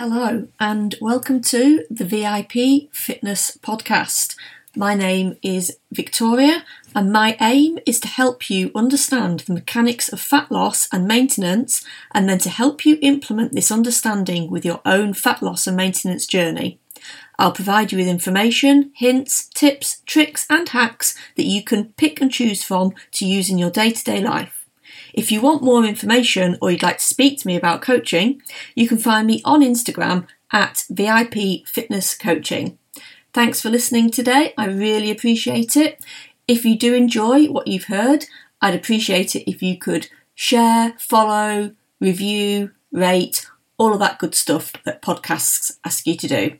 Hello and welcome to the VIP Fitness Podcast. My name is Victoria and my aim is to help you understand the mechanics of fat loss and maintenance and then to help you implement this understanding with your own fat loss and maintenance journey. I'll provide you with information, hints, tips, tricks and hacks that you can pick and choose from to use in your day-to-day life. If you want more information or you'd like to speak to me about coaching, you can find me on Instagram at VIP Fitness Coaching. Thanks for listening today. I really appreciate it. If you do enjoy what you've heard, I'd appreciate it if you could share, follow, review, rate, all of that good stuff that podcasts ask you to do.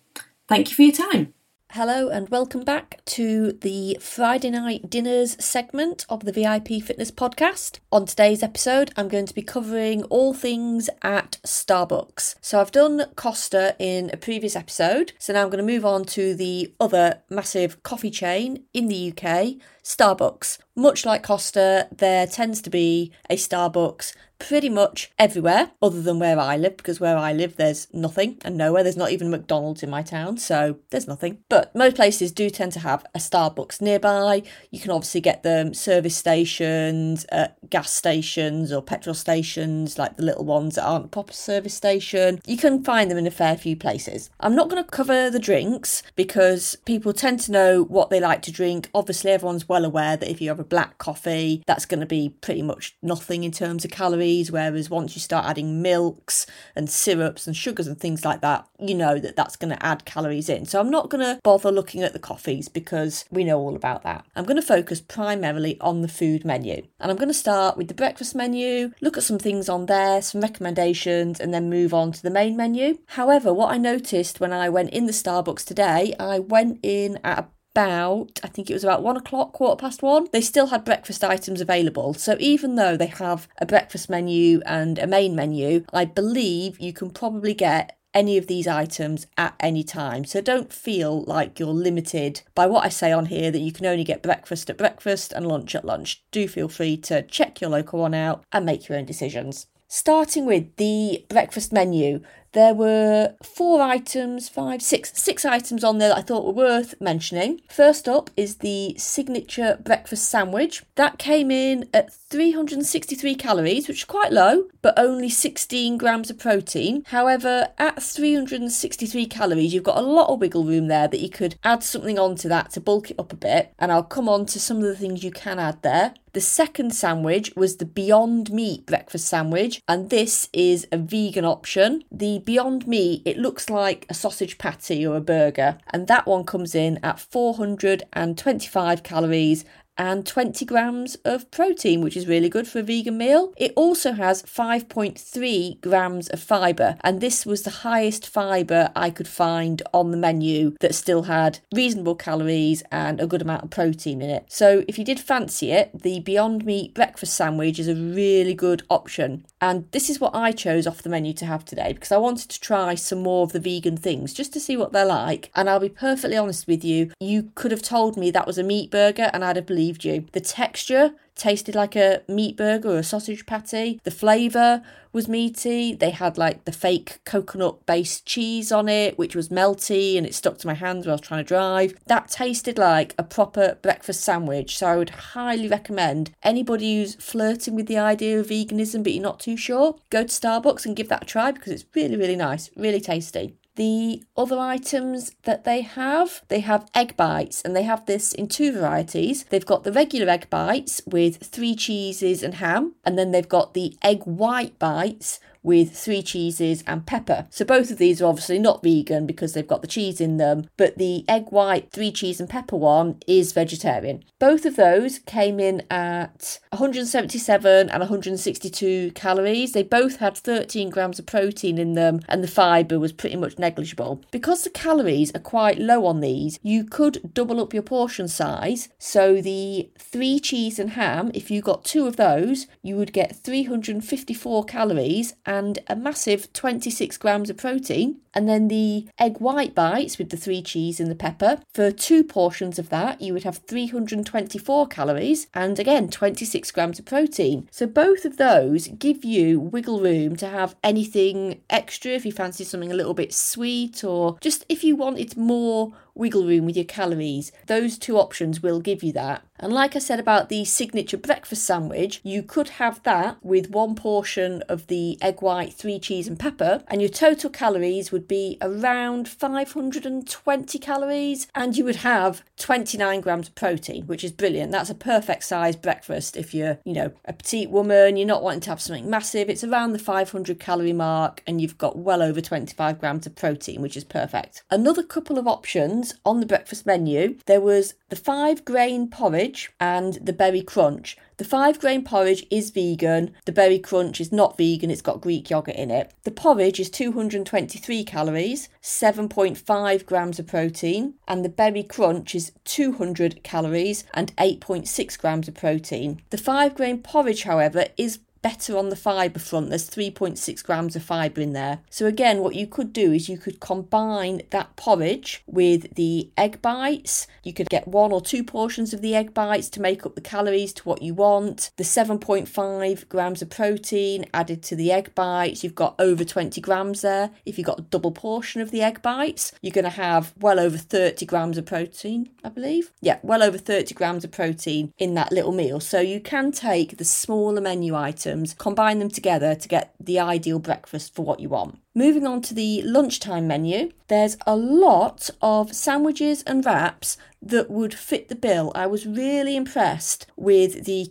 Thank you for your time. Hello and welcome back to the Friday night dinners segment of the VIP Fitness Podcast. On today's episode, I'm going to be covering all things at Starbucks. So I've done Costa in a previous episode. So now I'm going to move on to the other massive coffee chain in the UK, Starbucks. Much like Costa, there tends to be a Starbucks pretty much everywhere other than where I live, because where I live there's nothing and nowhere. There's not even a McDonald's in my town, so there's nothing. But most places do tend to have a Starbucks nearby. You can obviously get them service stations, gas stations or petrol stations, like the little ones that aren't a proper service station. You can find them in a fair few places. I'm not going to cover the drinks because people tend to know what they like to drink. Obviously, everyone's well aware that if you have a black coffee, that's going to be pretty much nothing in terms of calories. Whereas once you start adding milks and syrups and sugars and things like that, you know that that's going to add calories in. So I'm not going to bother looking at the coffees because we know all about that. I'm going to focus primarily on the food menu. And I'm going to start with the breakfast menu, look at some things on there, some recommendations, and then move on to the main menu. However, what I noticed when I went in the Starbucks today, I went in at about 1 o'clock, 1:15. They still had breakfast items available. So even though they have a breakfast menu and a main menu, I believe you can probably get any of these items at any time. So don't feel like you're limited by what I say on here that you can only get breakfast at breakfast and lunch at lunch. Do feel free to check your local one out and make your own decisions. Starting with the breakfast menu, there were six items on there that I thought were worth mentioning. First up is the signature breakfast sandwich. That came in at 363 calories, which is quite low, but only 16 grams of protein. However, at 363 calories, you've got a lot of wiggle room there that you could add something onto that to bulk it up a bit. And I'll come on to some of the things you can add there. The second sandwich was the Beyond Meat breakfast sandwich, and this is a vegan option. The Beyond Meat, it looks like a sausage patty or a burger, and that one comes in at 425 calories and 20 grams of protein, which is really good for a vegan meal. It also has 5.3 grams of fibre, and this was the highest fibre I could find on the menu that still had reasonable calories and a good amount of protein in it. So if you did fancy it, the Beyond Meat breakfast sandwich is a really good option. And this is what I chose off the menu to have today because I wanted to try some more of the vegan things just to see what they're like. And I'll be perfectly honest with you, you could have told me that was a meat burger and I'd have believed you. The texture tasted like a meat burger or a sausage patty. The flavour was meaty. They had like the fake coconut based cheese on it, which was melty and it stuck to my hands when I was trying to drive. That tasted like a proper breakfast sandwich. So I would highly recommend anybody who's flirting with the idea of veganism but you're not too sure, go to Starbucks and give that a try because it's really, really nice, really tasty. The other items that they have egg bites, and they have this in two varieties. They've got the regular egg bites with 3 cheeses and ham, and then they've got the egg white bites with 3 cheeses and pepper. So both of these are obviously not vegan because they've got the cheese in them, but the egg white, 3 cheese and pepper one is vegetarian. Both of those came in at 177 and 162 calories. They both had 13 grams of protein in them and the fibre was pretty much negligible. Because the calories are quite low on these, you could double up your portion size. So the 3 cheese and ham, if you got 2 of those, you would get 354 calories and a massive 26 grams of protein. And then the egg white bites with the 3 cheese and the pepper, for 2 portions of that, you would have 324 calories and again 26 grams of protein. So both of those give you wiggle room to have anything extra if you fancy something a little bit sweet, or just if you wanted more wiggle room with your calories. Those 2 options will give you that. And like I said about the signature breakfast sandwich, you could have that with 1 portion of the egg white, 3 cheese and pepper, and your total calories would be around 520 calories, and you would have 29 grams of protein, which is brilliant. That's a perfect size breakfast if you're, a petite woman, you're not wanting to have something massive. It's around the 500 calorie mark, and you've got well over 25 grams of protein, which is perfect. Another couple of options on the breakfast menu, there was the 5-grain porridge and the berry crunch. The 5-grain porridge is vegan. The berry crunch is not vegan, it's got Greek yogurt in it. The porridge is 223 calories, 7.5 grams of protein, and the berry crunch is 200 calories and 8.6 grams of protein. The 5-grain porridge, however, is better on the fibre front. There's 3.6 grams of fibre in there. So again, what you could do is you could combine that porridge with the egg bites. You could get 1 or 2 portions of the egg bites to make up the calories to what you want. The 7.5 grams of protein added to the egg bites, you've got over 20 grams there. If you've got a double portion of the egg bites, you're going to have well over 30 grams of protein, I believe. Yeah, well over 30 grams of protein in that little meal. So you can take the smaller menu item, combine them together to get the ideal breakfast for what you want. Moving on to the lunchtime menu, there's a lot of sandwiches and wraps that would fit the bill. I was really impressed with the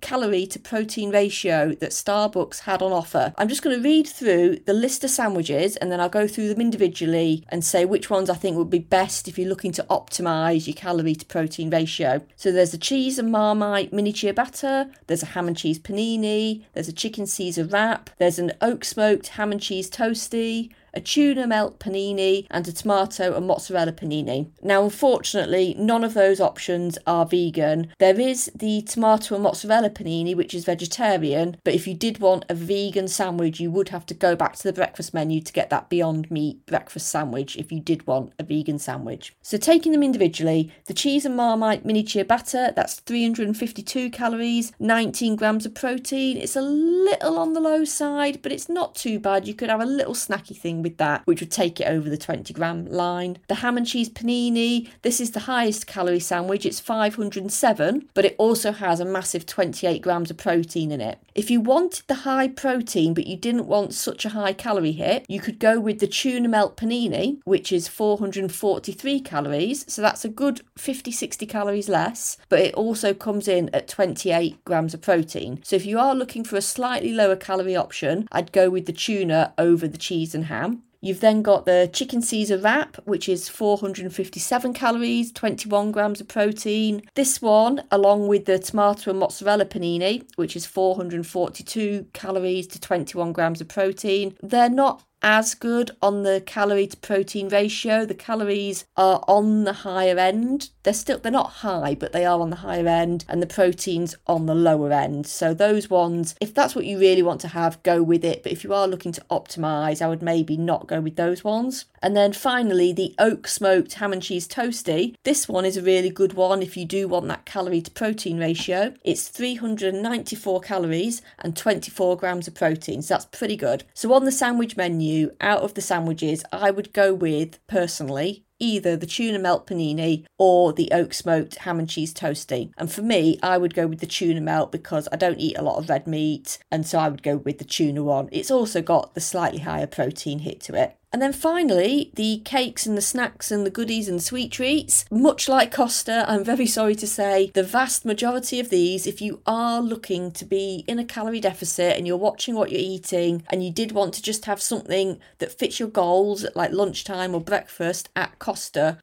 calorie to protein ratio that Starbucks had on offer. I'm just going to read through the list of sandwiches and then I'll go through them individually and say which ones I think would be best if you're looking to optimise your calorie to protein ratio. So there's a cheese and Marmite mini ciabatta, there's a ham and cheese panini, there's a chicken Caesar wrap, there's an oak smoked ham and cheese toasty, a tuna melt panini, and a tomato and mozzarella panini. Now, unfortunately, none of those options are vegan. There is the tomato and mozzarella panini, which is vegetarian, but if you did want a vegan sandwich, you would have to go back to the breakfast menu to get that Beyond Meat breakfast sandwich if you did want a vegan sandwich. So taking them individually, the cheese and Marmite mini ciabatta, that's 352 calories, 19 grams of protein. It's a little on the low side, but it's not too bad. You could have a little snacky thing with that, which would take it over the 20 gram line. The ham and cheese panini, this is the highest calorie sandwich, it's 507, but it also has a massive 28 grams of protein in it. If you wanted the high protein but you didn't want such a high calorie hit, you could go with the tuna melt panini, which is 443 calories, so that's a good 50-60 calories less, but it also comes in at 28 grams of protein. So if you are looking for a slightly lower calorie option, I'd go with the tuna over the cheese and ham. You've then got the chicken Caesar wrap, which is 457 calories, 21 grams of protein. This one, along with the tomato and mozzarella panini, which is 442 calories to 21 grams of protein. They're not as good on the calorie to protein ratio. The calories are on the higher end. They're not high, but they are on the higher end, and the proteins on the lower end. So those ones, if that's what you really want to have, go with it. But if you are looking to optimize, I would maybe not go with those ones. And then finally, the oak smoked ham and cheese toasty. This one is a really good one if you do want that calorie to protein ratio. It's 394 calories and 24 grams of protein. So that's pretty good. So on the sandwich menu, out of the sandwiches, I would go with, personally, either the tuna melt panini or the oak smoked ham and cheese toasty. And for me, I would go with the tuna melt because I don't eat a lot of red meat, and so I would go with the tuna one. It's also got the slightly higher protein hit to it. And then finally, the cakes and the snacks and the goodies and sweet treats. Much like Costa, I'm very sorry to say, the vast majority of these, if you are looking to be in a calorie deficit and you're watching what you're eating and you did want to just have something that fits your goals, like lunchtime or breakfast at Costa,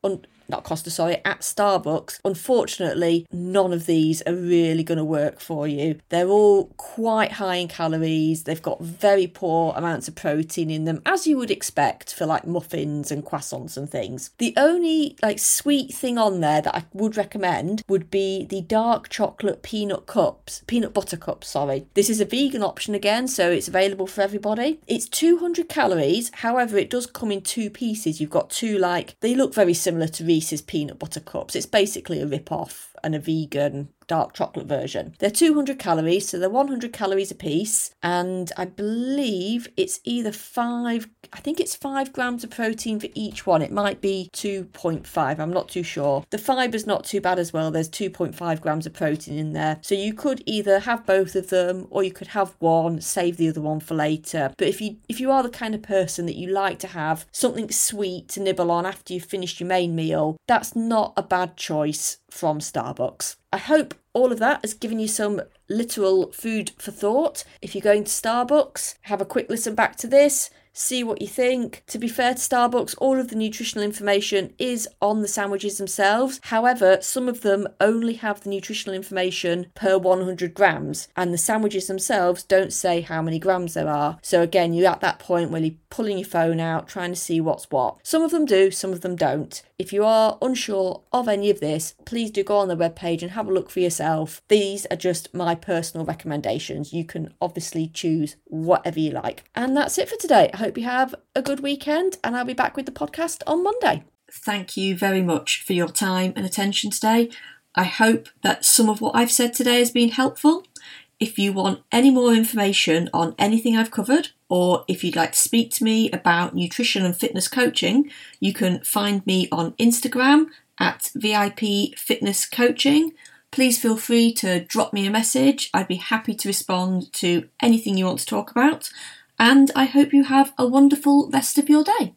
not Costa, sorry, at Starbucks. Unfortunately, none of these are really going to work for you. They're all quite high in calories. They've got very poor amounts of protein in them, as you would expect for like muffins and croissants and things. The only like sweet thing on there that I would recommend would be the dark chocolate peanut butter cups. This is a vegan option again, so it's available for everybody. It's 200 calories. However, it does come in two pieces. You've got two, like, they look very similar to Reese's peanut butter cups. It's basically a rip-off and a vegan dark chocolate version. They're 200 calories, so they're 100 calories a piece, and I believe it's either 5 grams of protein for each one. It might be 2.5, I'm not too sure. The fiber's not too bad as well. There's 2.5 grams of protein in there, so you could either have both of them, or you could have one, save the other one for later. But if you are the kind of person that you like to have something sweet to nibble on after you've finished your main meal, that's not a bad choice from Starbucks. I hope all of that has given you some literal food for thought. If you're going to Starbucks, have a quick listen back to this, see what you think. To be fair to Starbucks, all of the nutritional information is on the sandwiches themselves. However, some of them only have the nutritional information per 100 grams, and the sandwiches themselves don't say how many grams there are. So again, you're at that point where you're pulling your phone out, trying to see what's what. Some of them do, some of them don't. If you are unsure of any of this, please do go on their webpage and have a look for yourself. These are just my personal recommendations. You can obviously choose whatever you like. And that's it for today. I hope you have a good weekend, and I'll be back with the podcast on Monday. Thank you very much for your time and attention today. I hope that some of what I've said today has been helpful. If you want any more information on anything I've covered, or if you'd like to speak to me about nutrition and fitness coaching, you can find me on Instagram at VIP Fitness Coaching. Please feel free to drop me a message. I'd be happy to respond to anything you want to talk about. And I hope you have a wonderful rest of your day.